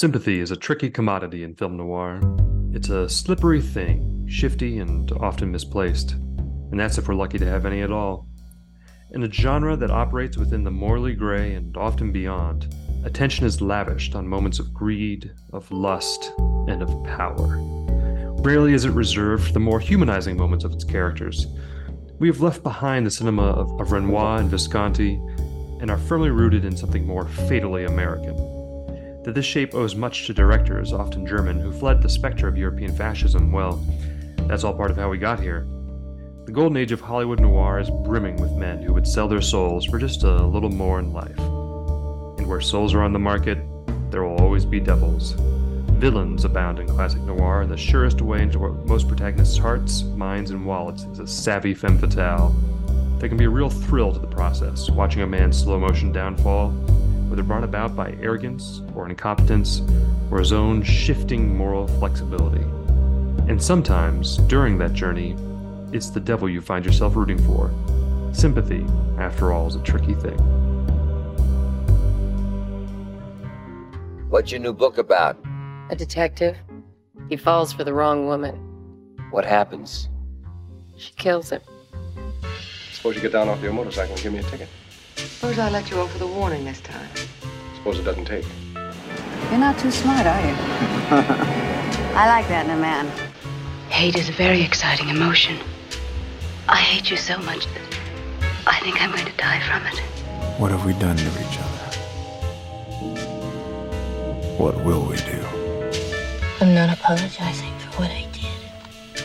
Sympathy is a tricky commodity in film noir. It's a slippery thing, shifty and often misplaced. And that's if we're lucky to have any at all. In a genre that operates within the morally gray and often beyond, attention is lavished on moments of greed, of lust, and of power. Rarely is it reserved for the more humanizing moments of its characters. We have left behind the cinema of Renoir and Visconti, and are firmly rooted in something more fatally American. That this shape owes much to directors, often German, who fled the specter of European fascism, well, that's all part of how we got here. The golden age of Hollywood noir is brimming with men who would sell their souls for just a little more in life. And where souls are on the market, there will always be devils. Villains abound in classic noir, and the surest way into most protagonists' hearts, minds, and wallets is a savvy femme fatale. There can be a real thrill to the process, watching a man's slow-motion downfall, whether brought about by arrogance or incompetence, or his own shifting moral flexibility. And sometimes, during that journey, it's the devil you find yourself rooting for. Sympathy, after all, is a tricky thing. What's your new book about? A detective. He falls for the wrong woman. What happens? She kills him. Suppose you get down off your motorcycle and give me a ticket. Suppose I let you over the warning this time. Suppose it doesn't take. You're not too smart, are you? I like that in a man. Hate is a very exciting emotion. I hate you so much that I think I'm going to die from it. What have we done to each other? What will we do? I'm not apologizing for what I did.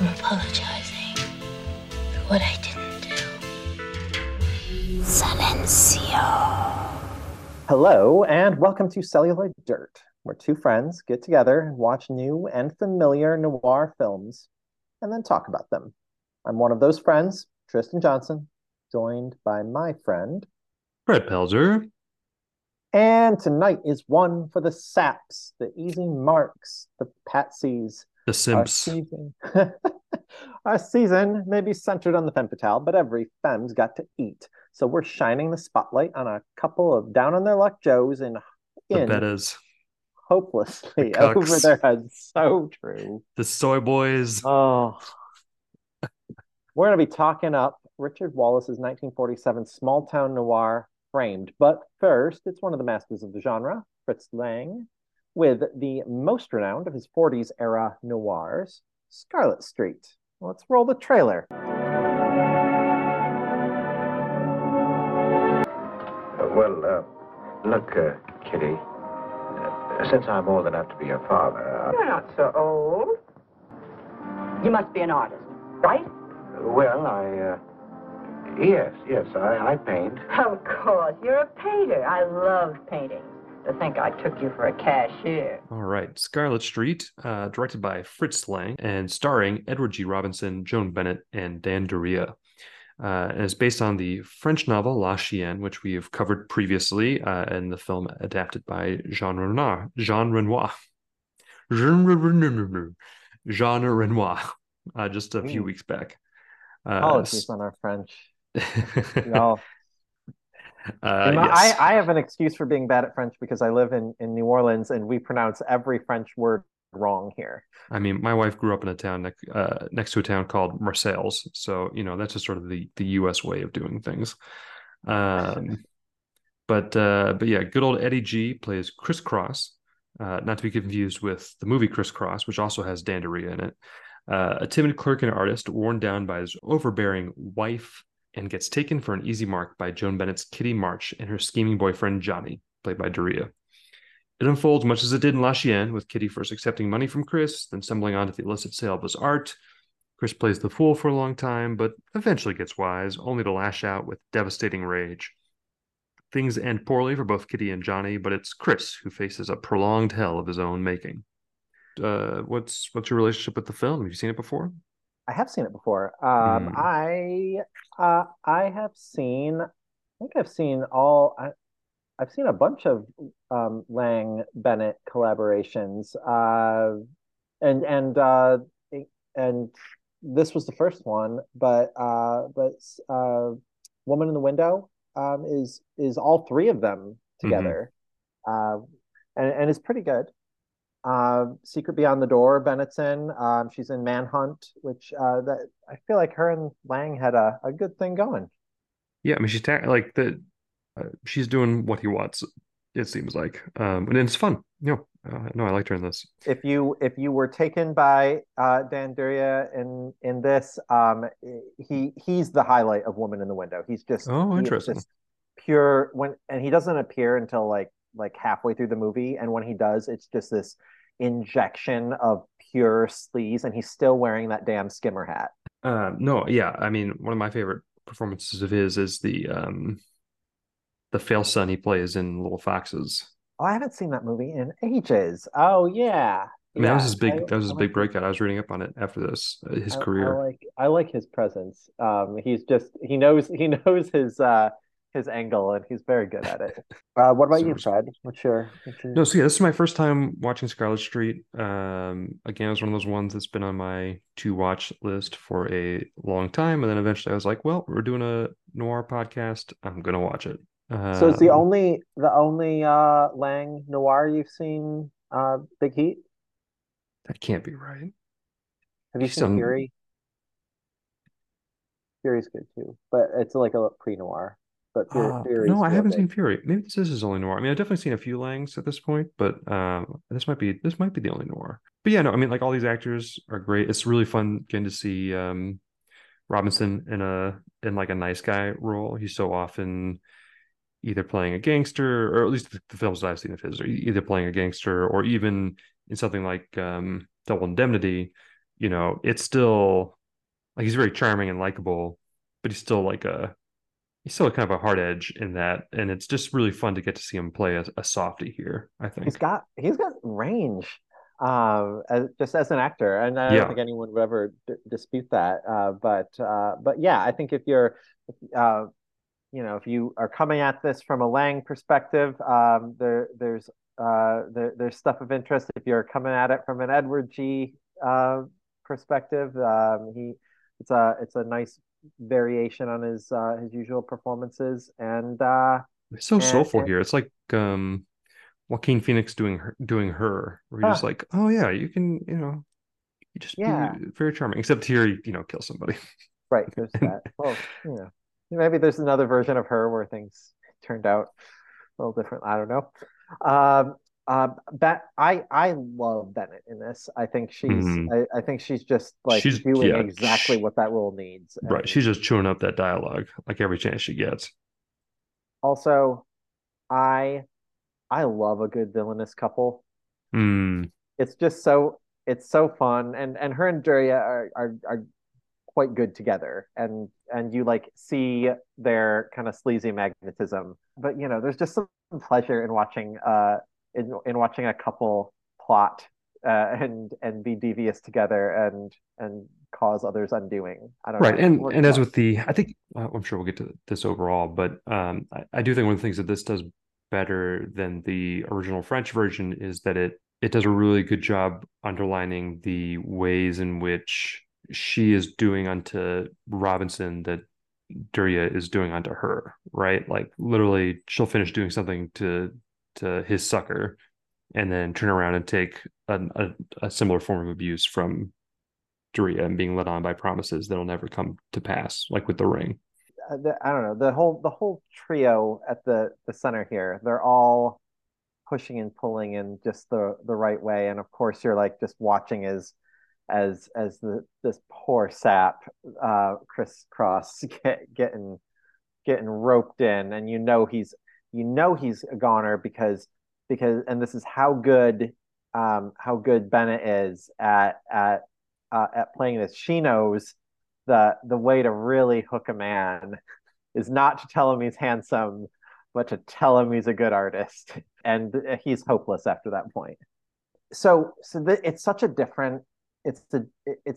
I'm apologizing for what I didn't. Silencio. Hello, and welcome to Celluloid Dirt, where two friends get together and watch new and familiar noir films, and then talk about them. I'm one of those friends, Tristan Johnson, joined by my friend, Fred Pelzer. And tonight is one for the saps, the easy marks, the patsies, the simps. Our season may be centered on the femme fatale, but every femme's got to eat. So we're shining the spotlight on a couple of down-on-their-luck Joes in bettas, hopelessly the over their heads. So true. The soy boys. Oh, we're going to be talking up Richard Wallace's 1947 small-town noir, Framed. But first, it's one of the masters of the genre, Fritz Lang, with the most renowned of his 40s-era noirs, Scarlet Street. Let's roll the trailer. Well, look, Kitty, since I'm old enough to be your father... You're not so old. You must be an artist, right? Well, yes, I paint. Of course, you're a painter. I love painting. To think I took you for a cashier. All right, Scarlet Street, directed by Fritz Lang and starring Edward G. Robinson, Joan Bennett, and Dan Duryea. And it's based on the French novel La Chienne, which we have covered previously, and the film adapted by Jean Renoir, just a few weeks back. Apologies on our French. No. Yes. I have an excuse for being bad at French because I live in New Orleans, and we pronounce every French word wrong here. I mean, my wife grew up in a town next to a town called Marseilles, so you know that's just sort of the U.S. way of doing things. But yeah, good old Eddie G plays Crisscross, not to be confused with the movie Crisscross, which also has Dan Duryea in it. A timid clerk and artist worn down by his overbearing wife, and gets taken for an easy mark by Joan Bennett's Kitty March and her scheming boyfriend Johnny, played by Duryea. It unfolds much as it did in La Chienne, with Kitty first accepting money from Chris, then stumbling onto the illicit sale of his art. Chris plays the fool for a long time, but eventually gets wise, only to lash out with devastating rage. Things end poorly for both Kitty and Johnny, but it's Chris who faces a prolonged hell of his own making. What's your relationship with the film? Have you seen it before? I have seen it before. I've seen a bunch of Lang Bennett collaborations, and this was the first one. But Woman in the Window is all three of them together. Mm-hmm. and is pretty good. Secret Beyond the Door, Bennett's in. She's in Manhunt, which that I feel like her and Lang had a good thing going. Yeah, I mean, she's like the she's doing what he wants, it seems like, and it's fun. You know, no, I liked her in this. If you were taken by Dan Duryea in this, he's the highlight of Woman in the Window. He's just interesting, just pure and he doesn't appear until like halfway through the movie, and when he does, it's just this injection of pure sleaze, and he's still wearing that damn skimmer hat. I mean, one of my favorite performances of his is the fail son he plays in Little Foxes. Oh, I haven't seen that movie in ages. Oh yeah, I mean, yeah. that was his big breakout. I was reading up on it after this. His career. I like his presence. He's just he knows his angle, and he's very good at it. What about you, Fred? What's your... No, so yeah, this is my first time watching Scarlet Street. Again, it was one of those ones that's been on my to-watch list for a long time, and then eventually I was like, well, we're doing a noir podcast. I'm going to watch it. So it's the only Lang noir you've seen, Big Heat? That can't be right. Have you seen Fury? Fury's good, too, but it's like a pre-noir. But no, I haven't seen Fury. Maybe this is his only noir. I mean, I've definitely seen a few Langs at this point, but this might be the only noir. But yeah, no, I mean, like all these actors are great. It's really fun getting to see Robinson in a nice guy role. He's so often either playing a gangster, or at least the films that I've seen of his are either playing a gangster, or even in something like Double Indemnity. You know, it's still like he's very charming and likable, but he's still like He's still kind of a hard edge in that, and it's just really fun to get to see him play a softie here. I think he's got range, just as an actor, and I don't think anyone would ever dispute that. But yeah, I think if you are coming at this from a Lang perspective, there's stuff of interest. If you're coming at it from an Edward G. Perspective, it's a nice variation on his usual performances, and it's so soulful here. It's like Joaquin Phoenix doing her, where you're just like, oh yeah, you can, you know, you just be very charming. Except here, you kill somebody. Right, there's that. Well, you know, maybe there's another version of Her where things turned out a little different. I don't know. That I love Bennett in this. I think she's I think she's just like doing exactly what that role needs. Right, she's just chewing up that dialogue like every chance she gets. Also, I love a good villainous couple. It's just so fun, and her and Duryea are quite good together, and you like see their kind of sleazy magnetism. But you know, there's just some pleasure in watching watching a couple plot and be devious together and cause others undoing. I don't know. Right, and as with the, I think I'm sure we'll get to this overall, but I do think one of the things that this does better than the original French version is that it does a really good job underlining the ways in which she is doing unto Robinson that Duryea is doing unto her. Right, like literally, she'll finish doing something to his sucker and then turn around and take a similar form of abuse from Duryea and being led on by promises that'll never come to pass, like with the ring. I don't know, the whole trio at the center here, they're all pushing and pulling in just the right way, and of course you're like just watching as this poor sap crisscross getting roped in, and he's a goner because and this is how good Bennett is at playing this. She knows the way to really hook a man is not to tell him he's handsome, but to tell him he's a good artist, and he's hopeless after that point. So it's such a different. It's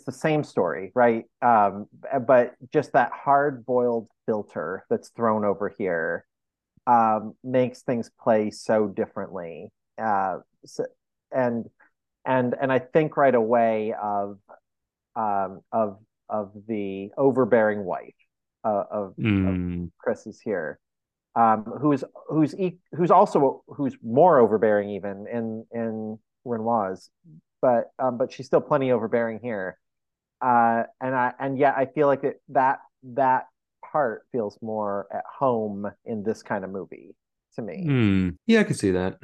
the same story, right? But just that hard-boiled filter that's thrown over here makes things play so differently, and I think right away of the overbearing wife of Chris is here, who's more overbearing even in Renoir's, but she's still plenty overbearing here. And yet I feel like that part feels more at home in this kind of movie to me. Yeah, I can see that.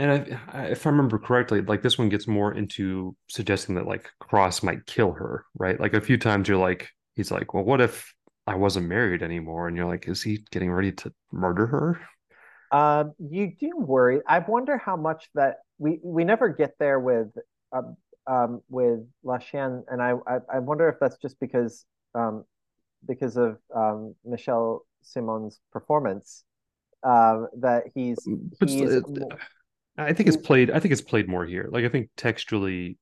And if I remember correctly, like, this one gets more into suggesting that, like, Cross might kill her, right? Like, a few times you're like, he's like, well, what if I wasn't married anymore? And you're like, is he getting ready to murder her? You do worry. I wonder how much that we never get there with La Chienne, and I wonder if that's just because of Michel Simon's performance, that he's I think it's played more here. Like, I think textually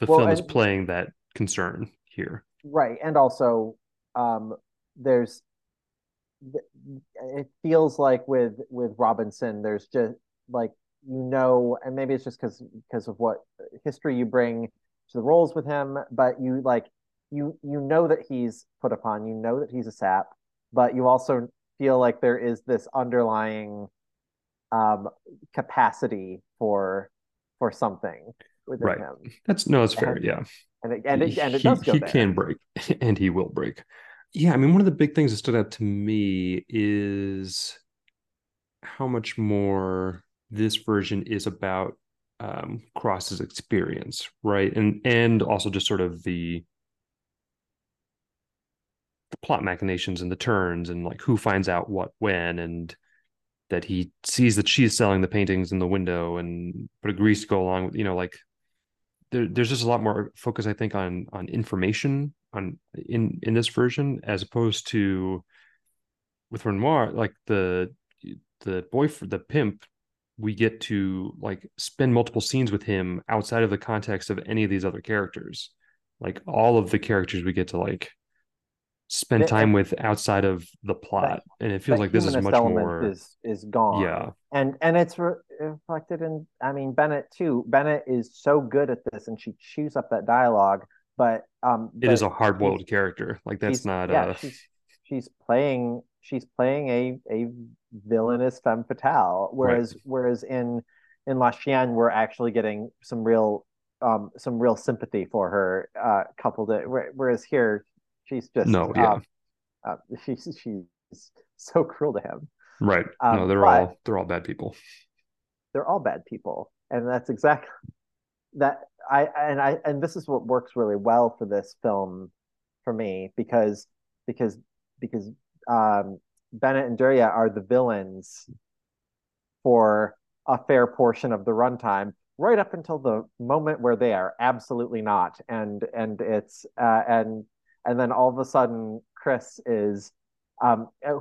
the film is playing that concern here. Right. And also it feels like with Robinson, there's just like, and maybe it's just because of what history you bring to the roles with him, but you know that he's put upon, that he's a sap, but you also feel like there is this underlying capacity for something within him. That's fair. It does go there. He can break and he will break. Yeah, I mean, one of the big things that stood out to me is how much more this version is about Cross's experience, right? And also just sort of the plot machinations and the turns and, like, who finds out what when, and that he sees that she's selling the paintings in the window but agrees to go along with, like, there's just a lot more focus, I think, on information in this version, as opposed to with Renoir, like the boyfriend, the pimp, we get to, like, spend multiple scenes with him outside of the context of any of these other characters. Like, all of the characters we get to, like, spend time with outside of the plot, and it feels like this is much more is gone. Yeah, and it's reflected in, I mean, Bennett too. Bennett is so good at this, and she chews up that dialogue. But it is a hard-boiled character. Like, that's not. Yeah, she's playing a villainous femme fatale. Whereas in La Chienne, we're actually getting some real sympathy for her. Coupled it. Whereas here, she's just she's so cruel to him. Right. They're all bad people. They're all bad people, and that's exactly that. And this is what works really well for this film for me, because Bennett and Duryea are the villains for a fair portion of the runtime, right up until the moment where they are absolutely not, and it's and then all of a sudden, Chris is,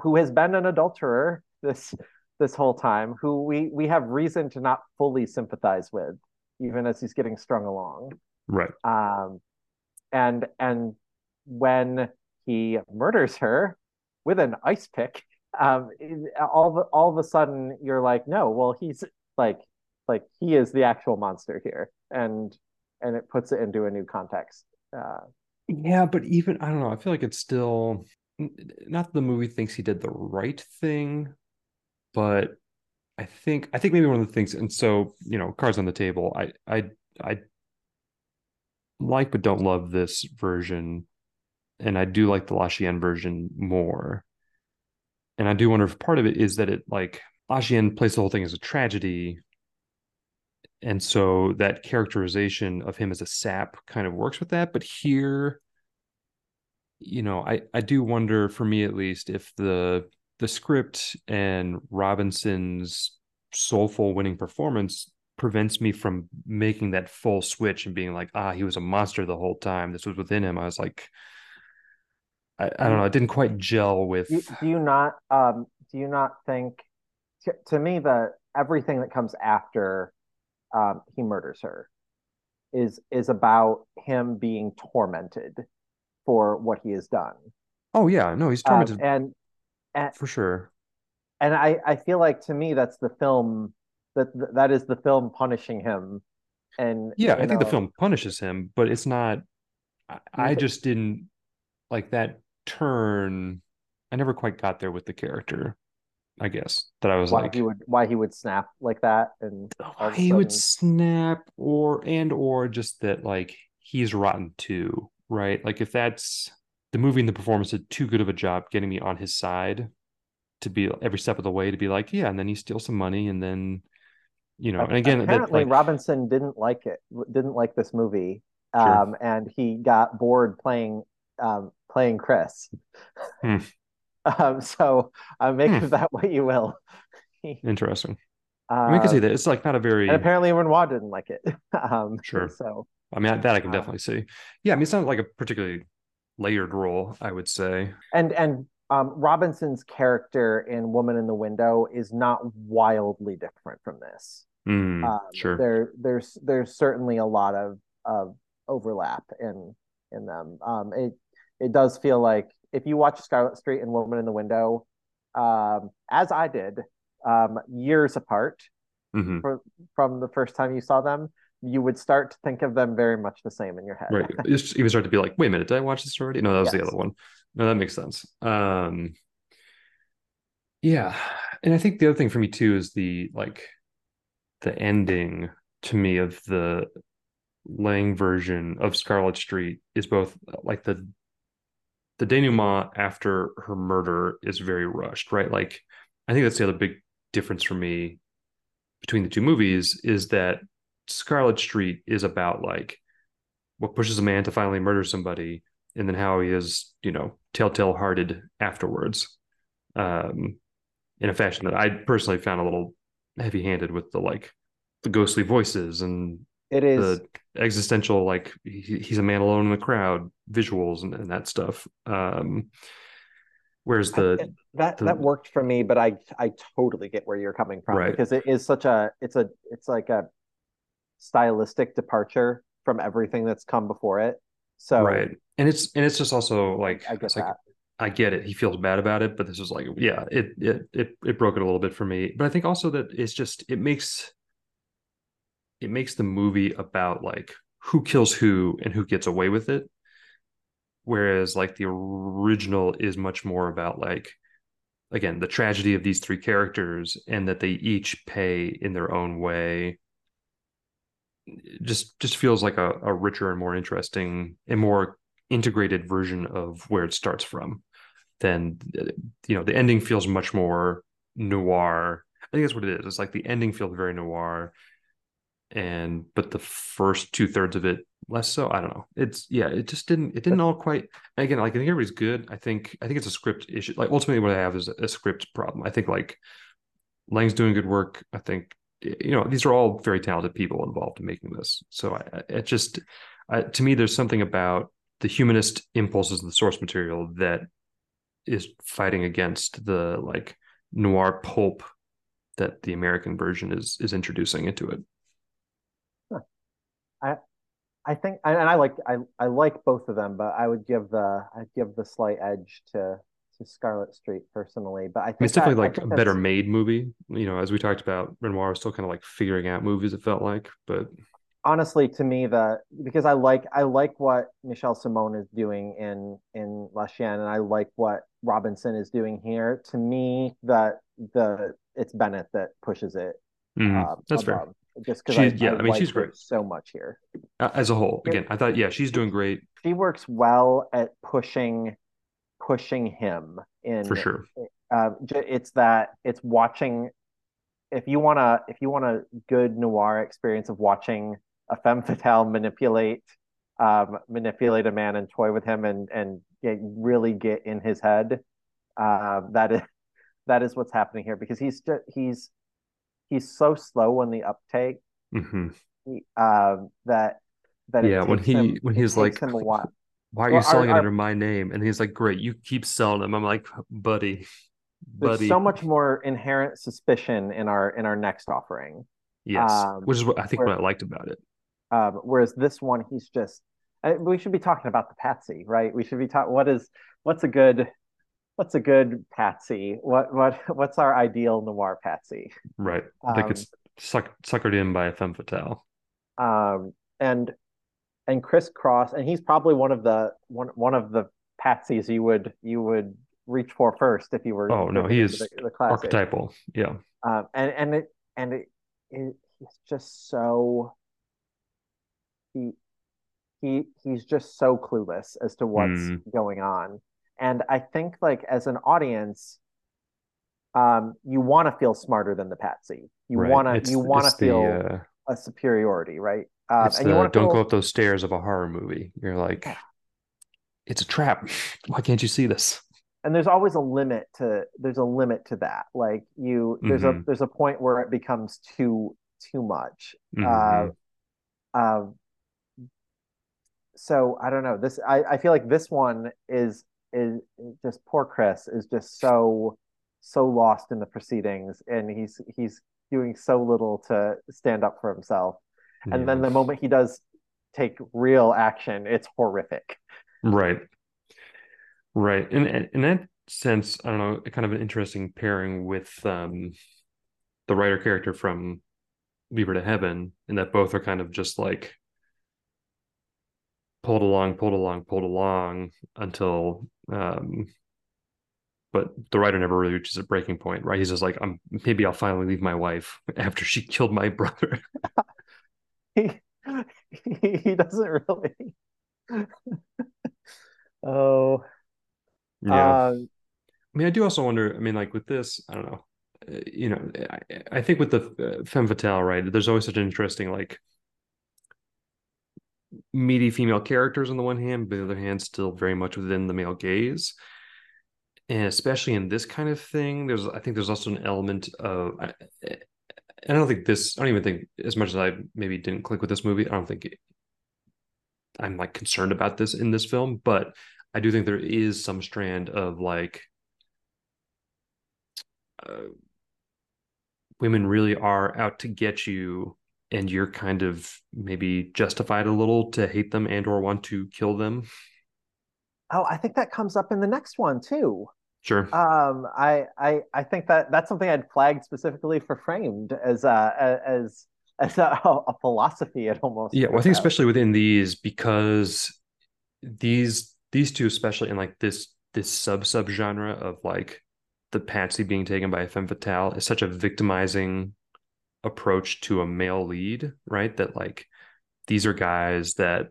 who has been an adulterer this whole time, who we have reason to not fully sympathize with, even as he's getting strung along. Right. And when he murders her with an ice pick, all of a sudden you're like, no, well, he's like he is the actual monster here, and it puts it into a new context. Yeah, but even, I don't know, I feel like it's still, not that the movie thinks he did the right thing, but I think maybe one of the things, and so, cards on the table, I like but don't love this version, and I do like the La Chienne version more. And I do wonder if part of it is that it, like, La Chienne plays the whole thing as a tragedy, and so that characterization of him as a sap kind of works with that. But here, I do wonder, for me at least, if the script and Robinson's soulful winning performance prevents me from making that full switch and being like, he was a monster the whole time. This was within him. I was like, I don't know. It didn't quite gel with. Do you not think, to me, that everything that comes after he murders her is about him being tormented for what he has done. Oh yeah, no, he's tormented and for sure. And I feel like, to me, that's the film, that is the film punishing him. And yeah, I think the film punishes him, but it's not. I just didn't like that turn. I never quite got there with the character. I guess that I was why like he would, why he would snap like that, and why he would snap, or just that like he's rotten too, right? Like if that's the movie and the performance did too good of a job getting me on his side to be every step of the way to be like, yeah, and then he steals some money, and then you know, and again, apparently that, like, Robinson didn't like this movie, sure. And he got bored playing Chris. So make of that what you will. Interesting. I mean, I can see that it's like not a very. And apparently, Renoir didn't like it. Sure. So I mean, that I can definitely see. Yeah, I mean, it's not like a particularly layered role, I would say. And Robinson's character in Woman in the Window is not wildly different from this. Sure. There's certainly a lot of overlap in them. It does feel like if you watch Scarlet Street and Woman in the Window, as I did, years apart from the first time you saw them, you would start to think of them very much the same in your head. Right. You would start to be like, wait a minute, did I watch this already? No, that was the other one. No, that makes sense. Yeah. And I think the other thing for me too is the ending to me of the Lang version of Scarlet Street is both like the denouement after her murder is very rushed, right? Like, I think that's the other big difference for me between the two movies is that Scarlet Street is about like what pushes a man to finally murder somebody and then how he is, you know, telltale hearted afterwards, in a fashion that I personally found a little heavy handed with the ghostly voices and it is the existential, like he's a man alone in the crowd visuals and that stuff. Whereas that worked for me, but I totally get where you're coming from, right? Because it is such a stylistic departure from everything that's come before it. So right, and it's just also like I get it. He feels bad about it, but this is like yeah, it broke it a little bit for me. But I think also that it's just it makes the movie about like who kills who and who gets away with it. Whereas like the original is much more about like again the tragedy of these three characters and that they each pay in their own way. Just feels like a richer and more interesting and more integrated version of where it starts from than, you know, the ending feels much more noir. I think that's what it is. It's like the ending feels very noir but the first 2/3 of it less so. I don't know. It just didn't all quite, and again, like I think everybody's good. I think it's a script issue. Like ultimately what I have is a script problem. I think like Lang's doing good work. I think, you know, these are all very talented people involved in making this. So to me, there's something about the humanist impulses of the source material that is fighting against the like noir pulp that the American version is introducing into it. Huh. I think I like both of them, but I would give the slight edge to Scarlet Street personally, but I think it's definitely like a better made movie. You know, as we talked about, Renoir was still kind of like figuring out movies, it felt like. But honestly, to me, because I like what Michel Simon is doing in La Chienne, and I like what Robinson is doing here. To me, it's Bennett that pushes it. That's fair. Just because she's great so much here as a whole. Again, I thought she's doing great. She works well at pushing him in for sure. It's watching. If you want a good noir experience of watching a femme fatale manipulate a man and toy with him and really get in his head, that is what's happening here, because he's so slow on the uptake when he's like, why are you selling it under my name? And he's like, great, you keep selling them. I'm like, buddy. There's so much more inherent suspicion in our next offering. Yes, which is what I think what I liked about it. Whereas this one, he's just. We should be talking about the patsy, right? We should be talking. What's a good patsy? What's our ideal noir patsy? Right, that gets suckered in by a femme fatale. And crisscross, and he's probably one of the patsies you would reach for first if you were. Oh no, he is the archetypal. Yeah. He's just so he's just so clueless as to what's going on. And I think, like, as an audience, you want to feel smarter than the patsy. You want to feel a superiority, right? And you want to don't go up those stairs of a horror movie. You're like, it's a trap. Why can't you see this? And there's always a limit to that. Like, there's a point where it becomes too much. So I don't know. I feel like this one is just poor Chris is just so lost in the proceedings, and he's doing so little to stand up for himself. And then the moment he does take real action, it's horrific. Right. And in that sense, I don't know, kind of an interesting pairing with the writer character from Lever to Heaven, and that both are kind of just like pulled along until but the writer never really reaches a breaking point, right? He's just like, maybe I'll finally leave my wife after she killed my brother. he doesn't really. Oh. Yeah. I mean, I do also wonder, I mean, like with this, I don't know, I think with the femme fatale, right, there's always such an interesting, like, meaty female characters on the one hand, but on the other hand, still very much within the male gaze. And especially in this kind of thing, there's also an element of, I don't even think, as much as I maybe didn't click with this movie, I don't think I'm like concerned about this in this film, but I do think there is some strand of like women really are out to get you, and you're kind of maybe justified a little to hate them and or want to kill them. Oh, I think that comes up in the next one too. Sure. I think that's something I'd flagged specifically for Framed as a philosophy, it almost. Yeah, well, I think especially within these, because these two, especially in like this sub genre of like the patsy being taken by a femme fatale, is such a victimizing approach to a male lead, right? That like these are guys that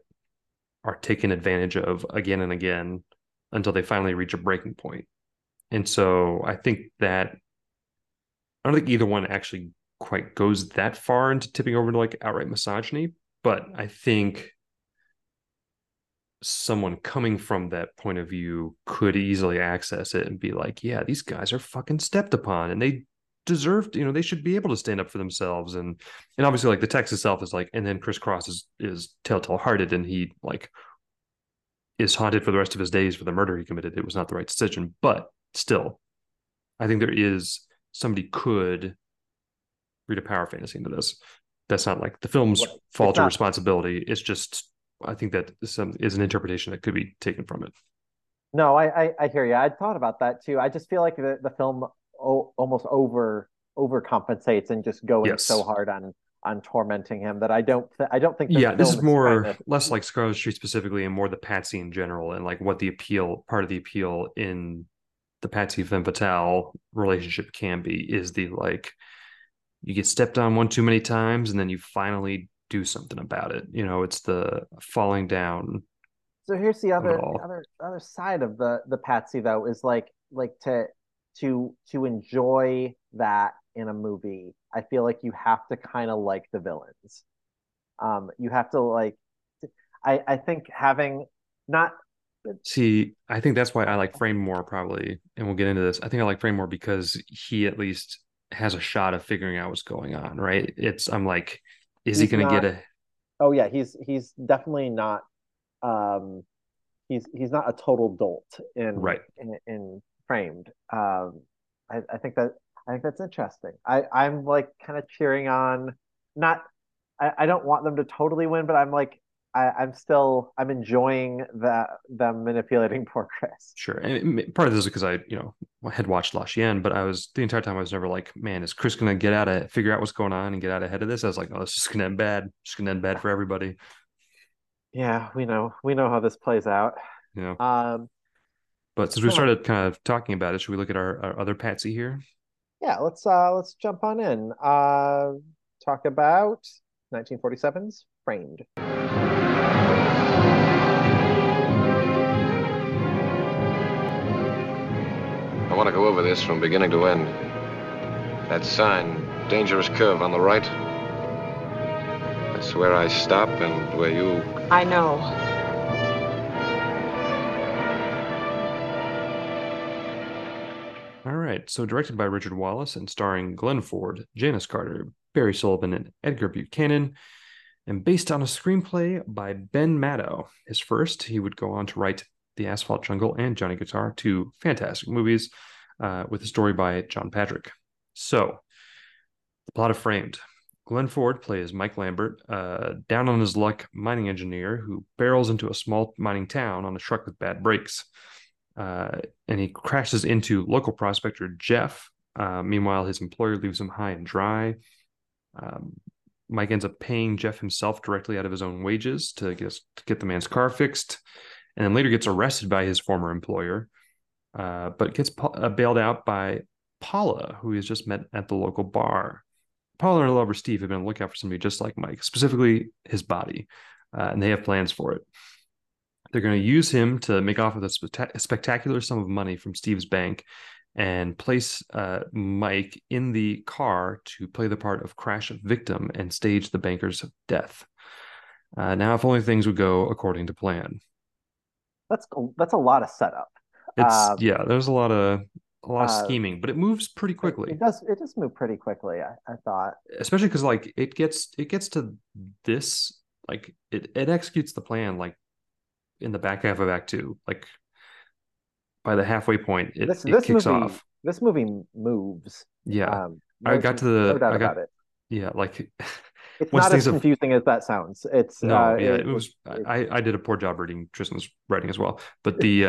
are taken advantage of again and again until they finally reach a breaking point. And so I think that I don't think either one actually quite goes that far into tipping over to like outright misogyny, but I think someone coming from that point of view could easily access it and be like, yeah, these guys are fucking stepped upon and they deserved, they should be able to stand up for themselves. And obviously like the text itself is like, and then Chris Cross is telltale hearted, and he like is haunted for the rest of his days for the murder he committed. It was not the right decision, but still, I think there is somebody could read a power fantasy into this. That's not like the film's fault or responsibility. It's just, I think that is an interpretation that could be taken from it. No, I hear you. I thought about that too. I just feel like the film almost overcompensates and just going so hard on tormenting him that I don't think. Yeah, this is less like Scarlet Street specifically and more the patsy in general, and like what the appeal, part of the appeal in the patsy femme fatale relationship can be is the like, you get stepped on one too many times and then you finally do something about it. It's the falling down. So here's the other side of the patsy though, is like to enjoy that in a movie, I feel like you have to kind of like the villains. You have to like, I think having not. See, I think that's why I like Framed more probably. And we'll get into this. I think I like Framed more because he at least has a shot of figuring out what's going on, right? I'm like, is he going to get a? Oh yeah, he's definitely not. He's not a total dolt in Framed. I think that's interesting. I'm like kind of cheering on. Not, I don't want them to totally win, but I'm like, I'm enjoying them manipulating poor Chris. Sure, and part of this is because I had watched La Chienne, but the entire time I was never like, man, is Chris gonna figure out what's going on and get out ahead of this? I was like, oh, this is gonna end bad. It's gonna end bad for everybody. Yeah, we know how this plays out. Yeah. But since we started kind of talking about it, should we look at our other Patsy here? Yeah, let's jump on in. Talk about 1947's Framed. I want to go over this from beginning to end. That sign, dangerous curve on the right. That's where I stop and where you... I know. All right, so directed by Richard Wallace and starring Glenn Ford, Janis Carter, Barry Sullivan, and Edgar Buchanan, and based on a screenplay by Ben Maddow. His first, he would go on to write The Asphalt Jungle and Johnny Guitar, two fantastic movies with a story by John Patrick. So, the plot of Framed. Glenn Ford plays Mike Lambert, down on his luck mining engineer who barrels into a small mining town on a truck with bad brakes. And he crashes into local prospector Jeff. Meanwhile, his employer leaves him high and dry. Mike ends up paying Jeff himself directly out of his own wages to get the man's car fixed, and then later gets arrested by his former employer, but gets bailed out by Paula, who he's just met at the local bar. Paula and her lover Steve have been on the lookout for somebody just like Mike, specifically his body, and they have plans for it. They're going to use him to make off with a spectacular sum of money from Steve's bank and place Mike in the car to play the part of crash victim and stage the banker's death. Now, if only things would go according to plan. That's a lot of setup. It's yeah, there's a lot of scheming, but it moves pretty quickly. It does. It does move pretty quickly. I thought, especially because like it gets to this, like it executes the plan like in the back half of Act Two, like by the halfway point, it kicks off. This movie moves. Yeah, I got to it. Yeah, like it's not as confusing as that sounds. It's no, yeah, it was. I did a poor job reading Tristan's writing as well, but the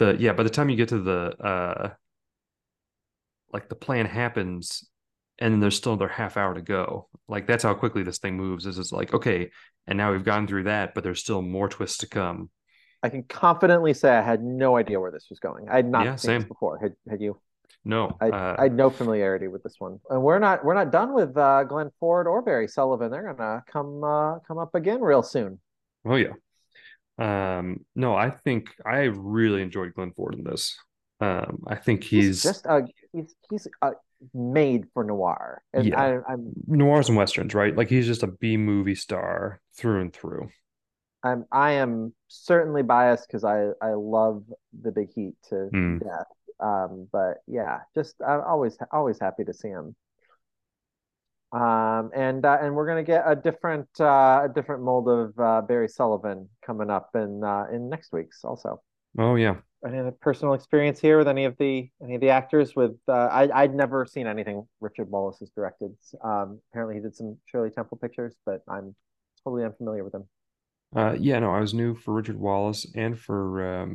by the time you get to the the plan happens, and then there's still another half hour to go. Like that's how quickly this thing moves. This is like, okay, and now we've gone through that, but there's still more twists to come. I can confidently say I had no idea where this was going. I had not seen this before. Had you? No, I had no familiarity with this one. And we're not done with Glenn Ford or Barry Sullivan. They're gonna come up again real soon. Oh yeah. No, I think I really enjoyed Glenn Ford in this. I think he's made for noir. And yeah. I'm noirs and westerns, right? Like he's just a B movie star through and through. I am certainly biased because I love The Big Heat to death. But yeah, just I'm always happy to see him. And we're gonna get a different mold of Barry Sullivan coming up in next week's also. Oh yeah. Any other personal experience here with any of the actors? With I'd never seen anything Richard Wallace has directed. Apparently he did some Shirley Temple pictures, but I'm totally unfamiliar with him. I was new for Richard Wallace and for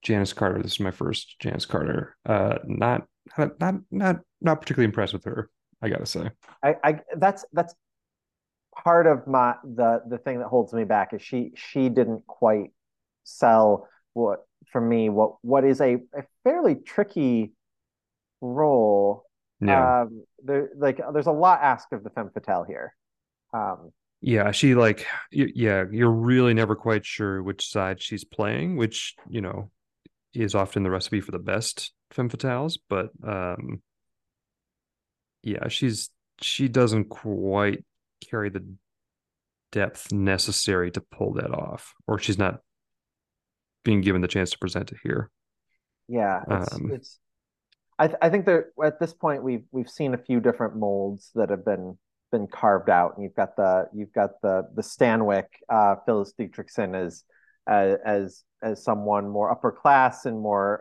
Janis Carter. This is my first Janis Carter. Not particularly impressed with her, I gotta say. I that's part of the thing that holds me back is she didn't quite sell what is a fairly tricky role. Yeah. There's a lot asked of the femme fatale here. Yeah, she you're really never quite sure which side she's playing, which, you know, is often the recipe for the best femme fatales. But she doesn't quite carry the depth necessary to pull that off, or she's not being given the chance to present it here. Yeah, it's I think that at this point we've seen a few different molds that have been carved out, and you've got the Stanwyck Phyllis Dietrichson as someone more upper class and more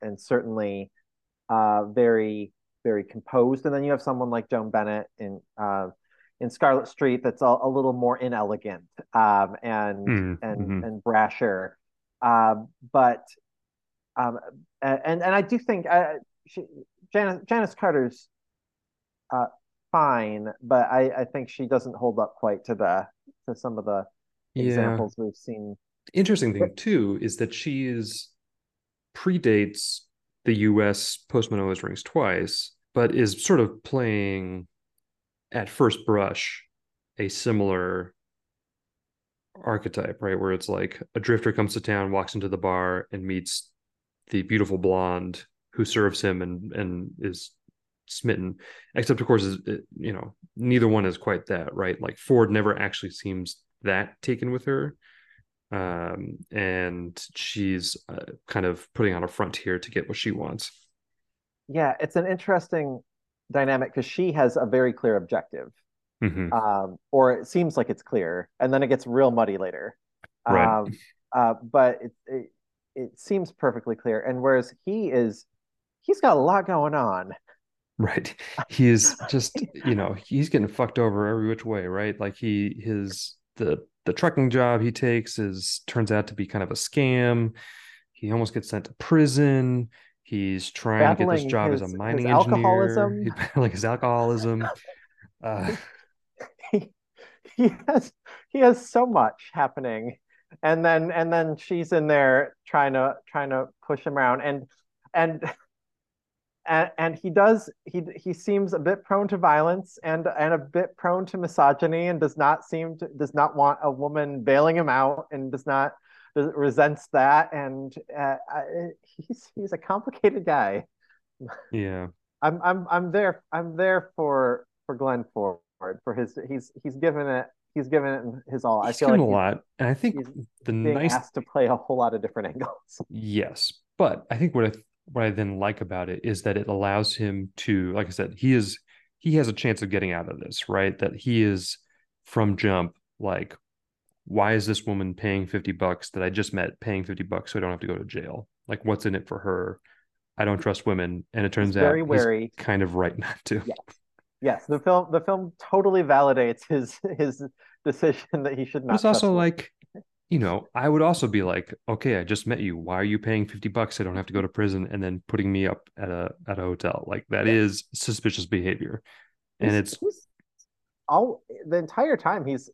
and certainly very very composed, and then you have someone like Joan Bennett in Scarlet Street that's a little more inelegant and brasher, but I do think Janis Carter's fine, but I think she doesn't hold up quite to some of the examples we've seen interesting thing too is that she's predates the U.S. Postman Always Rings Twice, but is sort of playing at first brush a similar archetype, right? Where it's like a drifter comes to town, walks into the bar, and meets the beautiful blonde who serves him and is smitten. Except, of course, you know, neither one is quite that, right? Like Ford never actually seems that taken with her. And she's kind of putting on a front here to get what she wants. Yeah, it's an interesting dynamic because she has a very clear objective, or it seems like it's clear, and then it gets real muddy later. Right. But it seems perfectly clear. And whereas he's got a lot going on. Right. He is just, you know, he's getting fucked over every which way, right? Like the trucking job he takes turns out to be kind of a scam. He almost gets sent to prison. He's trying to get this job as a mining engineer. He's battling his alcoholism. He has so much happening, and then she's in there trying to push him around, and he does. He seems a bit prone to violence and a bit prone to misogyny, and does not want a woman bailing him out, and resents that. And he's a complicated guy. Yeah, I'm there for Glenn Ford, for his he's given it his all. I feel like a lot, and I think asked to play a whole lot of different angles. Yes, but I think what I then like about it is that it allows him to, like I said, he has a chance of getting out of this, right? That he is from jump like, why is this woman paying $50 that I just met, paying $50 so I don't have to go to jail? Like, what's in it for her? I don't trust women, and it turns out he's kind of right not to. Yeah. Yes, the film totally validates his decision that he should not. It's also like, you know, I would also be like, okay, I just met you. Why are you paying $50? I don't have to go to prison, and then putting me up at a hotel. Like, that is suspicious behavior, and it's all the entire time he's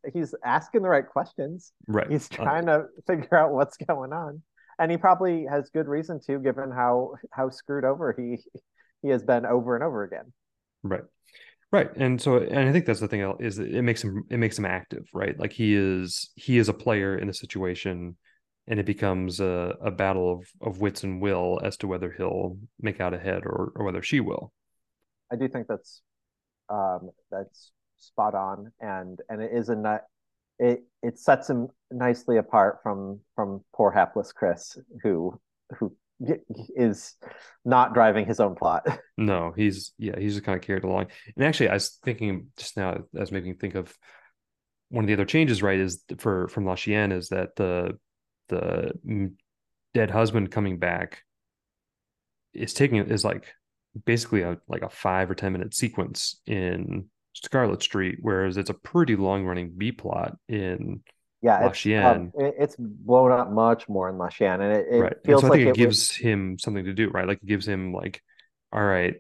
asking the right questions. Right, he's trying to figure out what's going on, and he probably has good reason to, given how screwed over he has been over and over again. Right. Right, and I think that's the thing, is that it makes him active, right? Like he is a player in the situation, and it becomes a battle of wits and will as to whether he'll make out ahead or whether she will. I do think that's spot on, and it is it sets him nicely apart from poor hapless Chris, who is not driving his own plot. No, he's just kind of carried along. And actually, I was thinking just now, that was making me think of one of the other changes, right, is from La Chienne, is that the dead husband coming back is like basically a 5 or 10 minute sequence in Scarlet Street, whereas it's a pretty long running B plot in La Chienne. It's blown up much more in La Chienne, and it feels like it gives him something to do, right? Like, it gives him like, all right,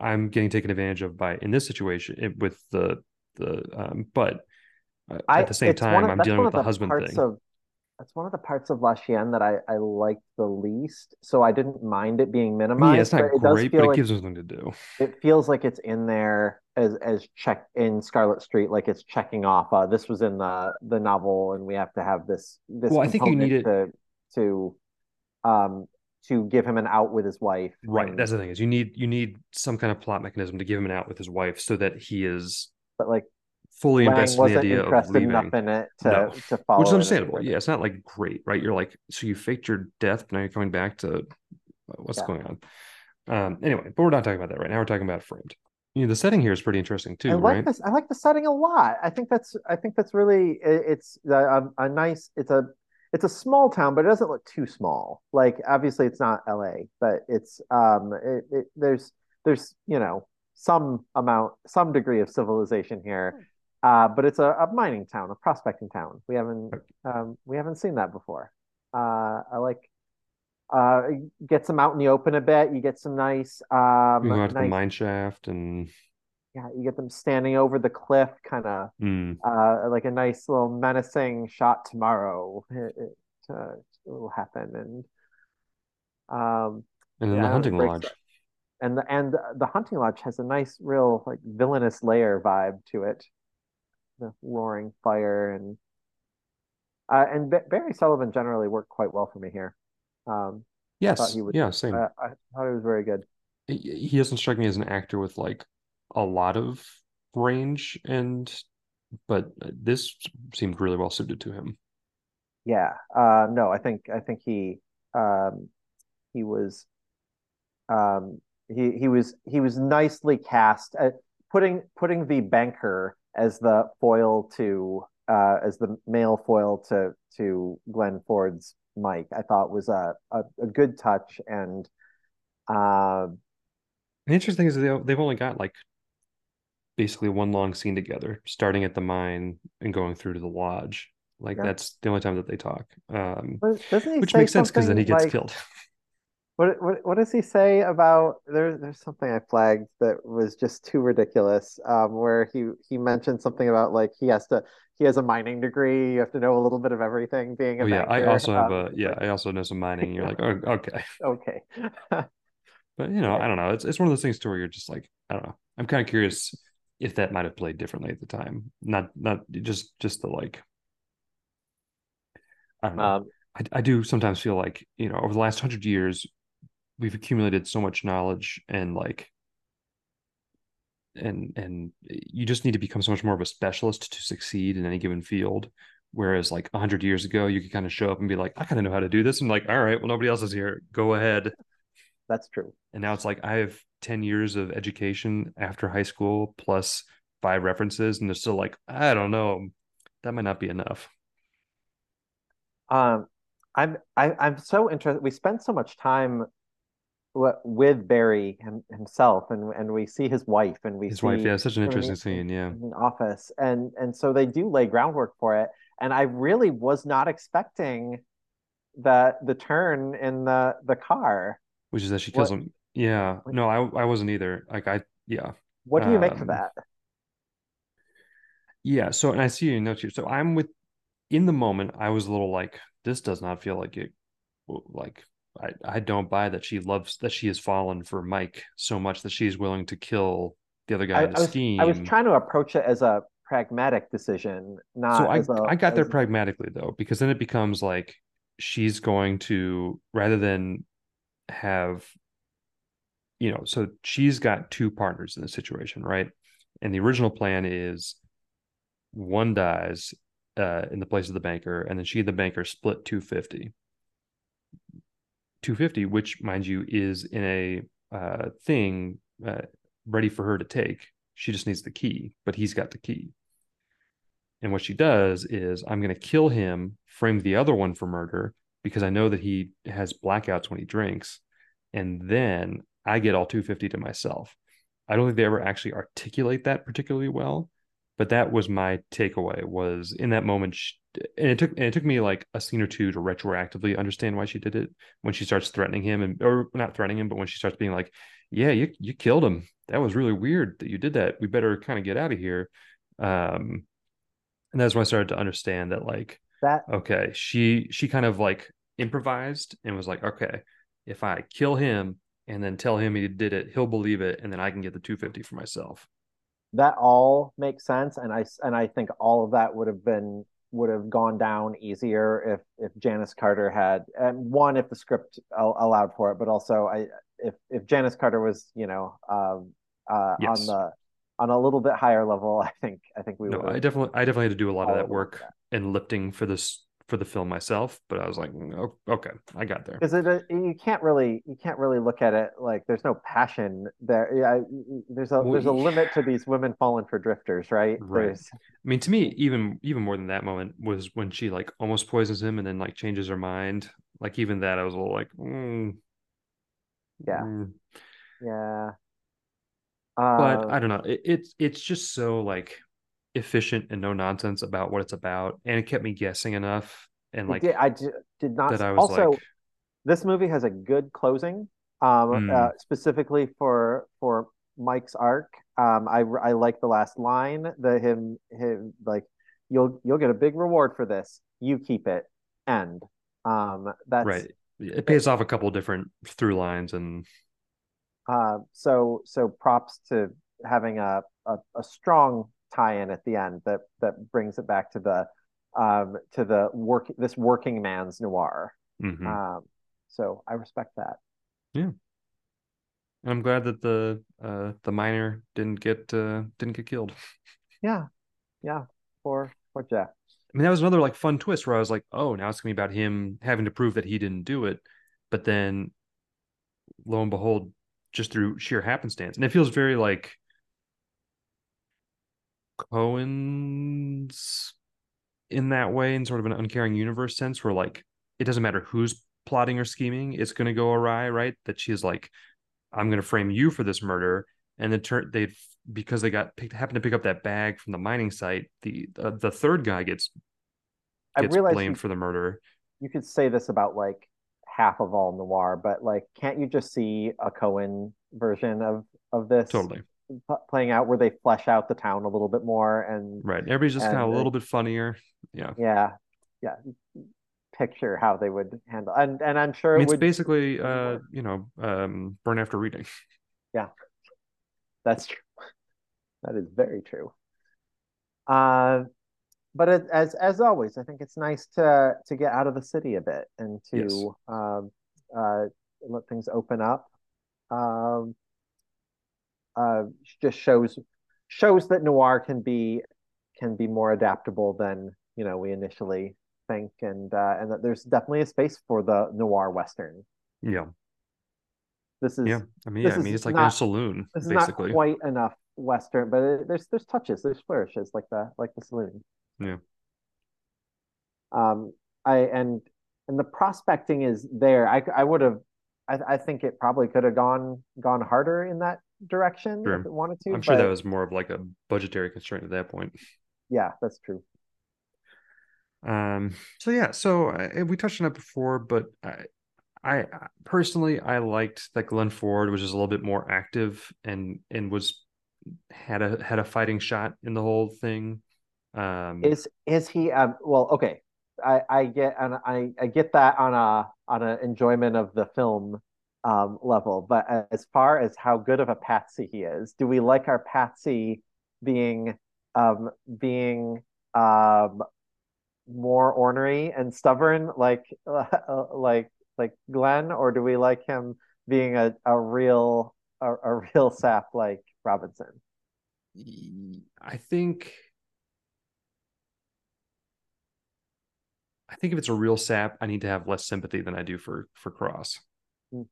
I'm getting taken advantage of in this situation with but at the same time, I'm dealing with the husband thing. That's one of the parts of La Chienne that I liked the least, so I didn't mind it being minimized. Yeah, it's not great, but it gives him something to do. It feels like it's in there as check in Scarlet Street, like it's checking off. This was in the novel, and we have to have this. Well, I think you need it to give him an out with his wife. Right, that's the thing, is you need some kind of plot mechanism to give him an out with his wife, so that he is. But like, fully invested in the idea of leaving. Enough in it to follow, which is understandable. Yeah, it's not like great, right? You're like, so you faked your death, but now you're coming back to what's going on. Anyway, but we're not talking about that right now. We're talking about Framed. You know, the setting here is pretty interesting too. I like this. I like the setting a lot. I think that's really it's a small town, but it doesn't look too small. Like, obviously, it's not LA, but it's there's you know, some degree of civilization here. But it's a mining town, a prospecting town. We haven't seen that before. I like gets them out in the open a bit. You get some nice to the mine shaft, and yeah, you get them standing over the cliff, kind of like a nice little menacing shot tomorrow. will happen, and then the hunting lodge. And the hunting lodge has a nice, real like villainous lair vibe to it, the roaring fire and Barry Sullivan generally worked quite well for me here. Yes, I thought he was, same. I thought he was very good. He doesn't strike me as an actor with like a lot of range, but this seemed really well suited to him. Yeah, no, I think he was nicely cast. Putting the banker as the foil to as the male foil to Glenn Ford's Mike, I thought was a good touch. And the interesting is they've only got like basically one long scene together, starting at the mine and going through to the lodge. Like that's the only time that they talk. Which makes sense because then he gets killed. What does he say about there's something I flagged that was just too ridiculous, where he mentioned something about like he has a mining degree, you have to know a little bit of everything being a banker. I also know some mining. You're like, oh, okay. But I don't know. It's one of those things to where you're just like, I don't know. I'm kind of curious if that might have played differently at the time. Not just the like, I don't know. I do sometimes feel like, over the last 100 years, we've accumulated so much knowledge and like, and you just need to become so much more of a specialist to succeed in any given field. Whereas like 100 years ago, you could kind of show up and be like, I kind of know how to do this. And like, all right, well, nobody else is here. Go ahead. That's true. And now it's like, I have 10 years of education after high school plus 5 references. And they're still like, I don't know. That might not be enough. I'm so interested. We spend so much time with Barry himself, and we see his wife, and such an interesting scene, in the office, and so they do lay groundwork for it. And I really was not expecting the turn in the car, which is that she kills him. Yeah, no, I wasn't either. Like what do you make of that? Yeah, so and I see your notes here. So I'm with. In the moment, I was a little like, this does not feel like it. Like I don't buy that she loves that she has fallen for Mike so much that she's willing to kill the other guy in the scheme. I was trying to approach it as a pragmatic decision, I got there pragmatically though, because then it becomes like she's going to rather than have, so she's got 2 partners in the situation, right? And the original plan is one dies. In the place of the banker, and then she and the banker split 250, which mind you is in a thing ready for her to take. She just needs the key, but he's got the key. And what she does is, I'm going to kill him, frame the other one for murder, because I know that he has blackouts when he drinks, and then I get all 250 to myself. I don't think they ever actually articulate that particularly well. But that was my takeaway, was in that moment, it took me like a scene or two to retroactively understand why she did it. When she starts threatening him, or not threatening him, but when she starts being like, yeah, you killed him. That was really weird that you did that. We better kind of get out of here. And that's when I started to understand that okay, she kind of like improvised and was like, okay, if I kill him and then tell him he did it, he'll believe it. And then I can get the 250 for myself. That all makes sense, and I think all of that would have gone down easier if Janis Carter had, and one, if the script allowed for it, but also if Janis Carter was yes. on a little bit higher level, I think we would. I definitely had to do a lot of that work and lifting for the film myself, but I was like, oh, okay, I got there. Because you can't really look at it like there's no passion there. There's a limit to these women falling for drifters, right? Right. To me, even more than that moment was when she like almost poisons him and then like changes her mind. Like even that, I was a little like, yeah. But I don't know. It's just so like. Efficient and no nonsense about what it's about, and it kept me guessing enough. And like, I did not. That I was also, like, this movie has a good closing, specifically for Mike's arc. I like the last line that him like, you'll get a big reward for this. You keep it. End. That's right. It pays off a couple of different through lines, and so props to having a strong tie-in at the end that brings it back to the working man's noir. Mm-hmm. So I respect that. Yeah, and I'm glad that the miner didn't get killed. Yeah, poor Jeff. I mean, that was another like fun twist where I was like, oh, now it's gonna be about him having to prove that he didn't do it, but then lo and behold, just through sheer happenstance, and it feels very like Coen's in that way, in sort of an Uncaring Universe sense, where like it doesn't matter who's plotting or scheming, it's going to go awry, right? That she's like, I'm going to frame you for this murder, and then because they happened to pick up that bag from the mining site, the third guy gets blamed for the murder. You could say this about like half of all noir, but like, can't you just see a Coen version of this totally playing out, where they flesh out the town a little bit more, and right, everybody's just kind of a little bit funnier. Yeah. Picture how they would handle, and I'm sure it's basically Burn After Reading. Yeah, that's true. That is very true. But as always, I think it's nice to get out of the city a bit and to let things open up. Just shows that noir can be more adaptable than we initially think, and that there's definitely a space for the noir western. Yeah, this is. Yeah, I mean, it's like a saloon. This basically is not quite enough western, but there's touches, there's flourishes like the saloon. Yeah. And the prospecting is there. I think it probably could have gone harder in that direction if it wanted to. I'm sure that was more of like a budgetary constraint at that point. Yeah, that's true. We touched on it before, but I personally, I liked that Glenn Ford was just a little bit more active and was had a fighting shot in the whole thing. Is he okay, I get that on an enjoyment of the film level, but as far as how good of a patsy he is, do we like our patsy being more ornery and stubborn like Glenn, or do we like him being a real sap like Robinson? I think if it's a real sap, I need to have less sympathy than I do for Cross. Mm.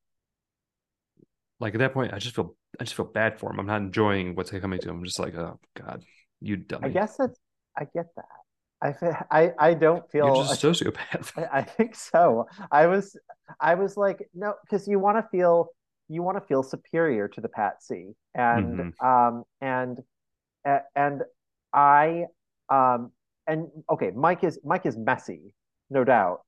Like at that point, I just feel bad for him. I'm not enjoying what's coming to him. I'm just like, oh God, you dummy. I guess I get that. I don't feel. You're just a sociopath. I think so. I was like, no, because you want to feel superior to the patsy, and mm-hmm. And okay, Mike is messy, no doubt,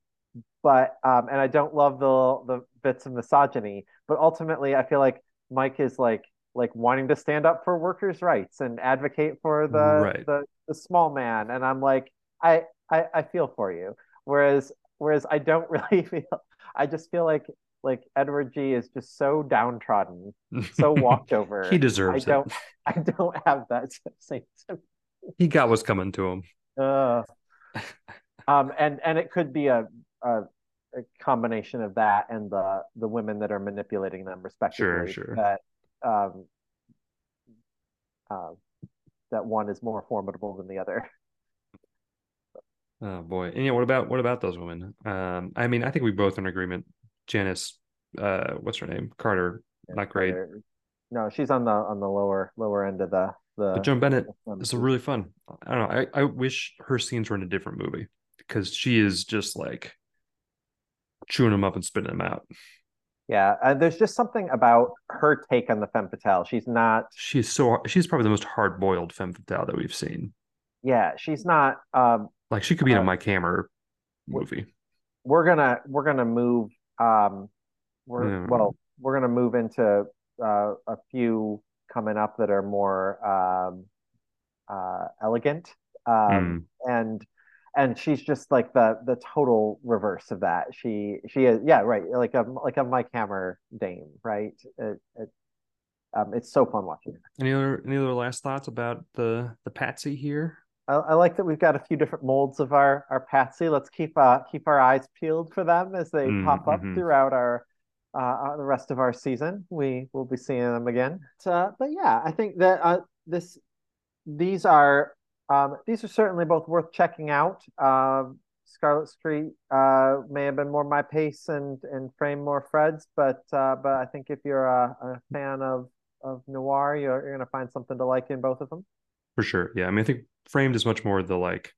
but and I don't love the bits of misogyny, but ultimately I feel like Mike is like wanting to stand up for workers' rights and advocate for the small man, and I'm like, I feel for you. Whereas I don't really feel. I just feel like Edward G. is just so downtrodden, so walked over. He deserves it. I don't have that same. He got what's coming to him. And it could be a combination of that and the women that are manipulating them, respectively. Sure. That one is more formidable than the other. Oh boy! And yeah, what about those women? I mean, I think we both are in agreement. Janis, what's her name? Carter, yeah, not great. Carter. No, she's on the lower end of the. But Joan Bennett is really fun. I don't know. I wish her scenes were in a different movie, because she is just like chewing them up and spitting them out. Yeah, there's just something about her take on the femme fatale. She's probably the most hard-boiled femme fatale that we've seen. Yeah, she's not like, she could be in a Mike Hammer movie. We're gonna move. We're gonna move into a few coming up that are more elegant, And she's just like the total reverse of that. She is, yeah, right, like a Mike Hammer dame, right? It's so fun watching her. Any other last thoughts about the Patsy here? I like that we've got a few different molds of our Patsy. Let's keep our eyes peeled for them as they pop up throughout our the rest of our season. We will be seeing them again. But yeah, I think that these are certainly both worth checking out. Scarlet Street may have been more my pace and Frame more Fred's, but I think if you're a fan of noir, you're going to find something to like in both of them. For sure, yeah. I mean, I think Framed is much more the like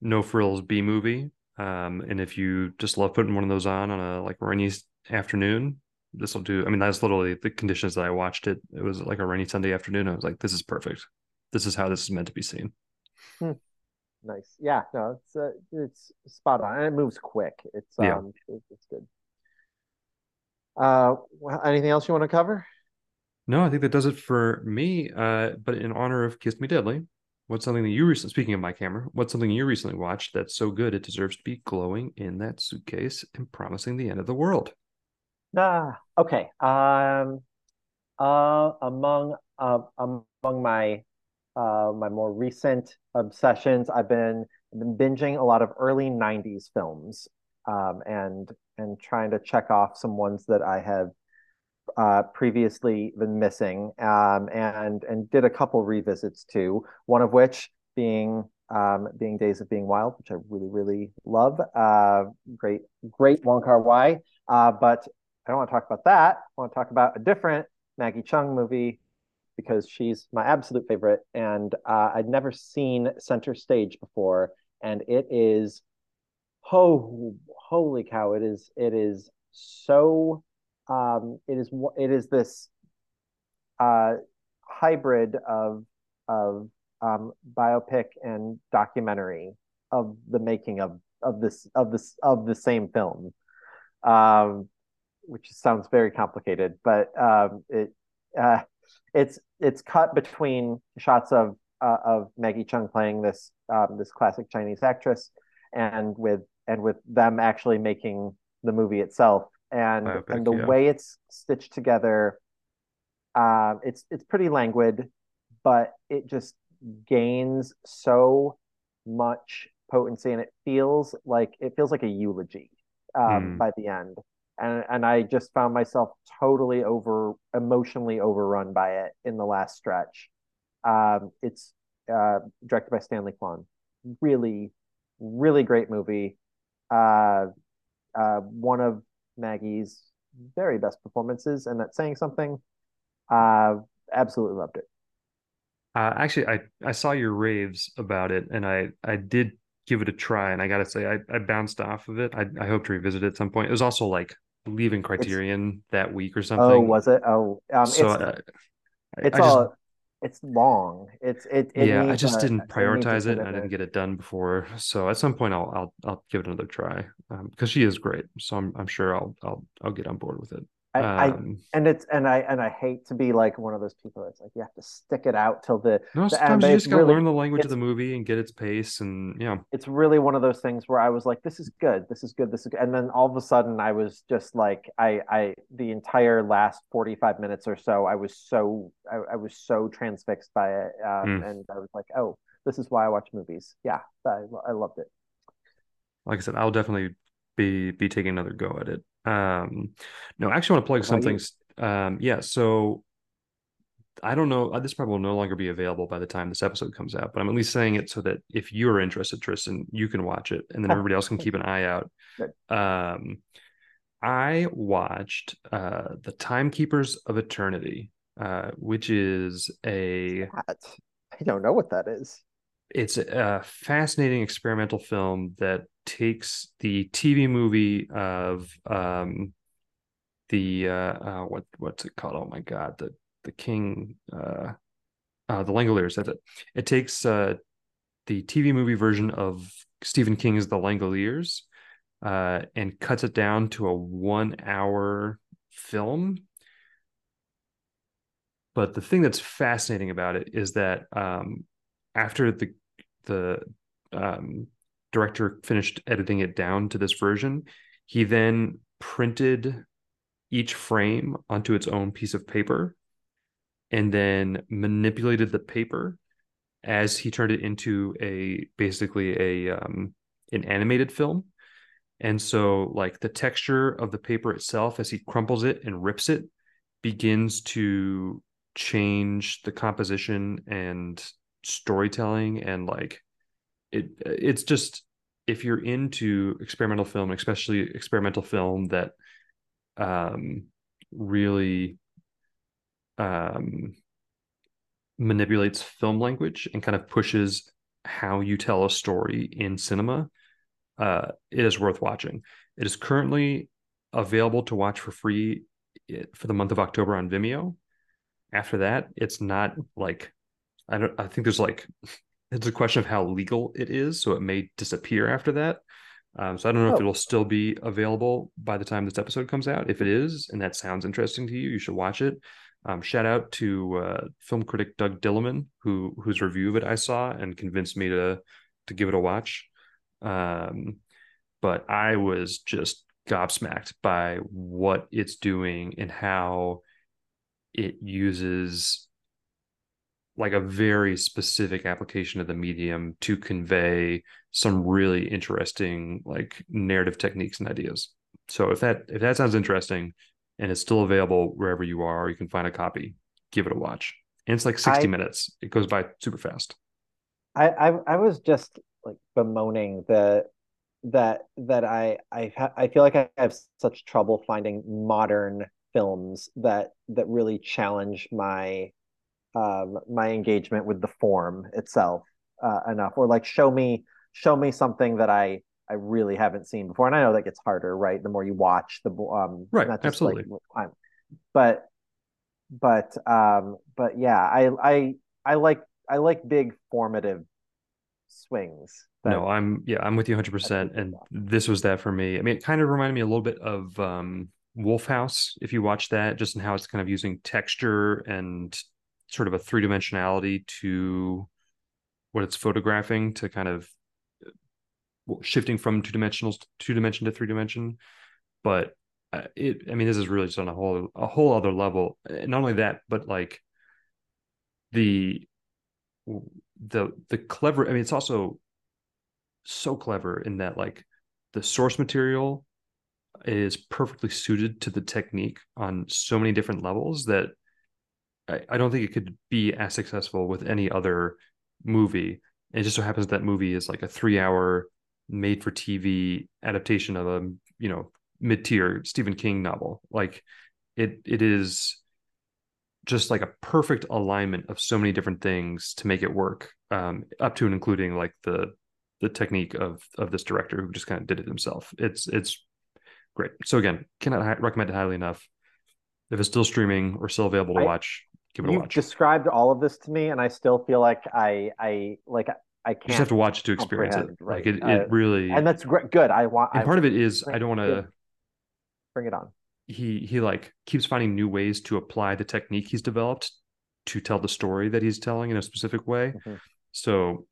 no frills B movie, and if you just love putting one of those on a like rainy afternoon, this will do. I mean, that's literally the conditions that I watched it. It was like a rainy Sunday afternoon. I was like, this is perfect. This is how this is meant to be seen. Nice, yeah. No, it's spot on, and it moves quick. It's it's good. Anything else you want to cover? No, I think that does it for me. But in honor of Kiss Me Deadly, what's something that you recently, speaking of Mike Hammer, what's something you recently watched that's so good it deserves to be glowing in that suitcase and promising the end of the world? Okay. Among my my more recent obsessions, I've been binging a lot of early 90s films, and trying to check off some ones that I have previously been missing, and did a couple revisits too, one of which being Days of Being Wild, which I really love. Great Wong Kar-wai. But I don't want to talk about that. I want to talk about a different Maggie Cheung movie, because she's my absolute favorite, and I'd never seen Center Stage before, and it is, holy cow, it is so it is this hybrid of biopic and documentary of the making of the same film, which sounds very complicated, but it's cut between shots of Maggie Cheung playing this classic Chinese actress, and with them actually making the movie itself. And the way it's stitched together, it's pretty languid, but it just gains so much potency, and it feels like a eulogy by the end. And I just found myself totally emotionally overrun by it in the last stretch. It's directed by Stanley Kwan. Really great movie. One of Maggie's very best performances, and that's saying something. Absolutely loved it. Actually, I saw your raves about it, and I did give it a try, and I gotta say I bounced off of it. I hope to revisit it at some point. It was also like leaving Criterion that week or something. Oh, was it? Oh, so it's long. I just didn't prioritize it, and I didn't get it done before. So at some point, I'll give it another try, because she is great. So I'm sure I'll get on board with it. I hate to be like one of those people that's like, you have to stick it out till sometimes you just gotta learn the language of the movie and get its pace, and it's really one of those things where I was like, this is good, and then all of a sudden I was just like, I the entire last 45 minutes or so I was so transfixed by it, and I was like, oh, this is why I watch movies. I loved it. Like I said, I'll definitely be taking another go at it. No, I actually want to plug some things. So I don't know, this probably will no longer be available by the time this episode comes out, but I'm at least saying it so that if you're interested, Tristan, you can watch it, and then everybody else can keep an eye out. I watched The Timekeepers of Eternity, which is I don't know what that is. It's a fascinating experimental film that takes the TV movie of what's it called? Oh my God, the King, The Langoliers. That's it. It takes the TV movie version of Stephen King's The Langoliers, and cuts it down to a 1 hour film. But the thing that's fascinating about it is that after the director finished editing it down to this version, he then printed each frame onto its own piece of paper and then manipulated the paper as he turned it into an animated film. And so like the texture of the paper itself, as he crumples it and rips it, begins to change the composition and storytelling. And like it's just, if you're into experimental film, especially experimental film that really manipulates film language and kind of pushes how you tell a story in cinema, it is worth watching. It is currently available to watch for free for the month of October on Vimeo. After that, it's not like, I think there's like, it's a question of how legal it is. So it may disappear after that. So I don't know if it'll still be available by the time this episode comes out. If it is, and that sounds interesting to you, you should watch it. Shout out to film critic Doug Dilliman, whose review of it I saw and convinced me to give it a watch. But I was just gobsmacked by what it's doing and how it uses like a very specific application of the medium to convey some really interesting like narrative techniques and ideas. So if that sounds interesting and it's still available wherever you are, or you can find a copy, give it a watch. And it's like 60 minutes. It goes by super fast. I was just like bemoaning that I feel like I have such trouble finding modern films that really challenge my engagement with the form itself enough, or like show me something that I really haven't seen before. And I know that gets harder, right? The more you watch, the right, not just absolutely. Like, but yeah, I like big formative swings. No, I'm with you 100%. And this was that for me. I mean, it kind of reminded me a little bit of Wolf House, if you watch that, just in how it's kind of using texture and sort of a three-dimensionality to what it's photographing, to kind of shifting from two-dimension to three-dimension. But this is really just on a whole other level. And not only that, but like the clever, I mean, it's also so clever in that like the source material is perfectly suited to the technique on so many different levels that I don't think it could be as successful with any other movie. And it just so happens that movie is like a 3-hour made-for-TV adaptation of a mid-tier Stephen King novel. Like it is just like a perfect alignment of so many different things to make it work, up to and including like the technique of this director who just kind of did it himself. It's great. So again, cannot recommend it highly enough. If it's still streaming or still available to watch, give it a watch. You described all of this to me, and I still feel like I can't. You just have to watch it to experience it. Right. Like it really, and that's great. Good. Part of it is I don't want to bring it on. He like keeps finding new ways to apply the technique he's developed to tell the story that he's telling in a specific way. Mm-hmm. So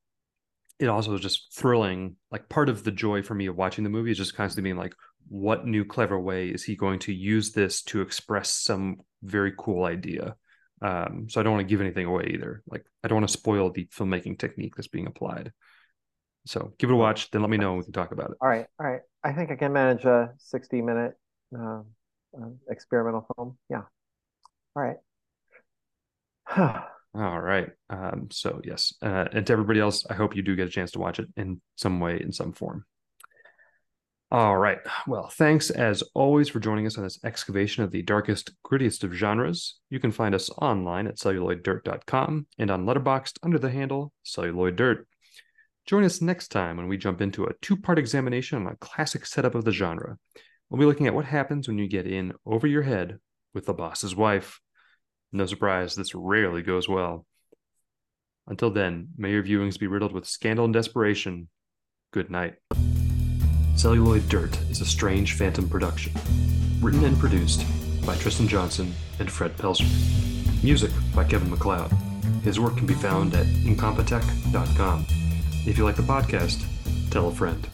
it also is just thrilling. Like part of the joy for me of watching the movie is just constantly being like, what new clever way is he going to use this to express some very cool idea? So I don't want to give anything away either. Like I don't want to spoil the filmmaking technique that's being applied. So give it a watch, then let me know and we can talk about it. All right. I think I can manage a 60-minute experimental film. Yeah. All right. All right. So yes. And to everybody else, I hope you do get a chance to watch it in some way, in some form. All right. Well, thanks as always for joining us on this excavation of the darkest, grittiest of genres. You can find us online at celluloiddirt.com and on Letterboxd under the handle Celluloid Dirt. Join us next time when we jump into a 2-part examination on a classic setup of the genre. We'll be looking at what happens when you get in over your head with the boss's wife. No surprise, this rarely goes well. Until then, may your viewings be riddled with scandal and desperation. Good night. Celluloid Dirt is a Strange Phantom production. Written and produced by Tristan Johnson and Fred Pelzer. Music by Kevin MacLeod. His work can be found at incompetech.com. If you like the podcast, tell a friend.